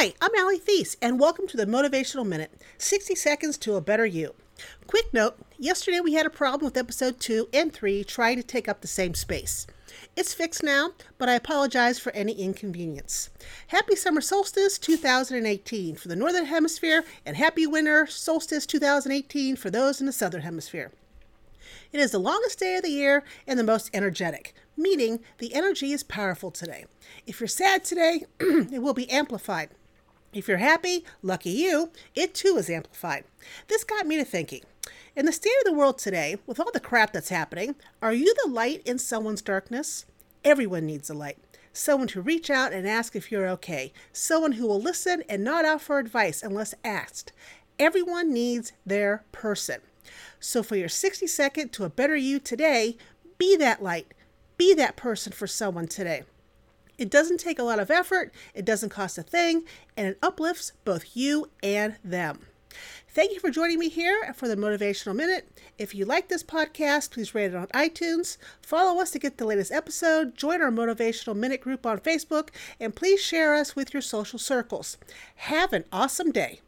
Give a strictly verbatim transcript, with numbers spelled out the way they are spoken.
Hi, I'm Allie Thies, and welcome to the Motivational Minute, sixty seconds to a Better You. Quick note, yesterday we had a problem with episode two and three trying to take up the same space. It's fixed now, but I apologize for any inconvenience. Happy summer solstice two thousand eighteen for the Northern Hemisphere, and happy winter solstice two thousand eighteen for those in the Southern Hemisphere. It is the longest day of the year and the most energetic, meaning the energy is powerful today. If you're sad today, it will be amplified. If you're happy, lucky you, it too is amplified. This got me to thinking. In the state of the world today, with all the crap that's happening, are you the light in someone's darkness? Everyone needs a light. Someone to reach out and ask if you're okay. Someone who will listen and not offer advice unless asked. Everyone needs their person. So for your sixty second to a better you today, be that light. Be that person for someone today. It doesn't take a lot of effort, it doesn't cost a thing, and it uplifts both you and them. Thank you for joining me here for the Motivational Minute. If you like this podcast, please rate it on iTunes. Follow us to get the latest episode. Join our Motivational Minute group on Facebook, and please share us with your social circles. Have an awesome day.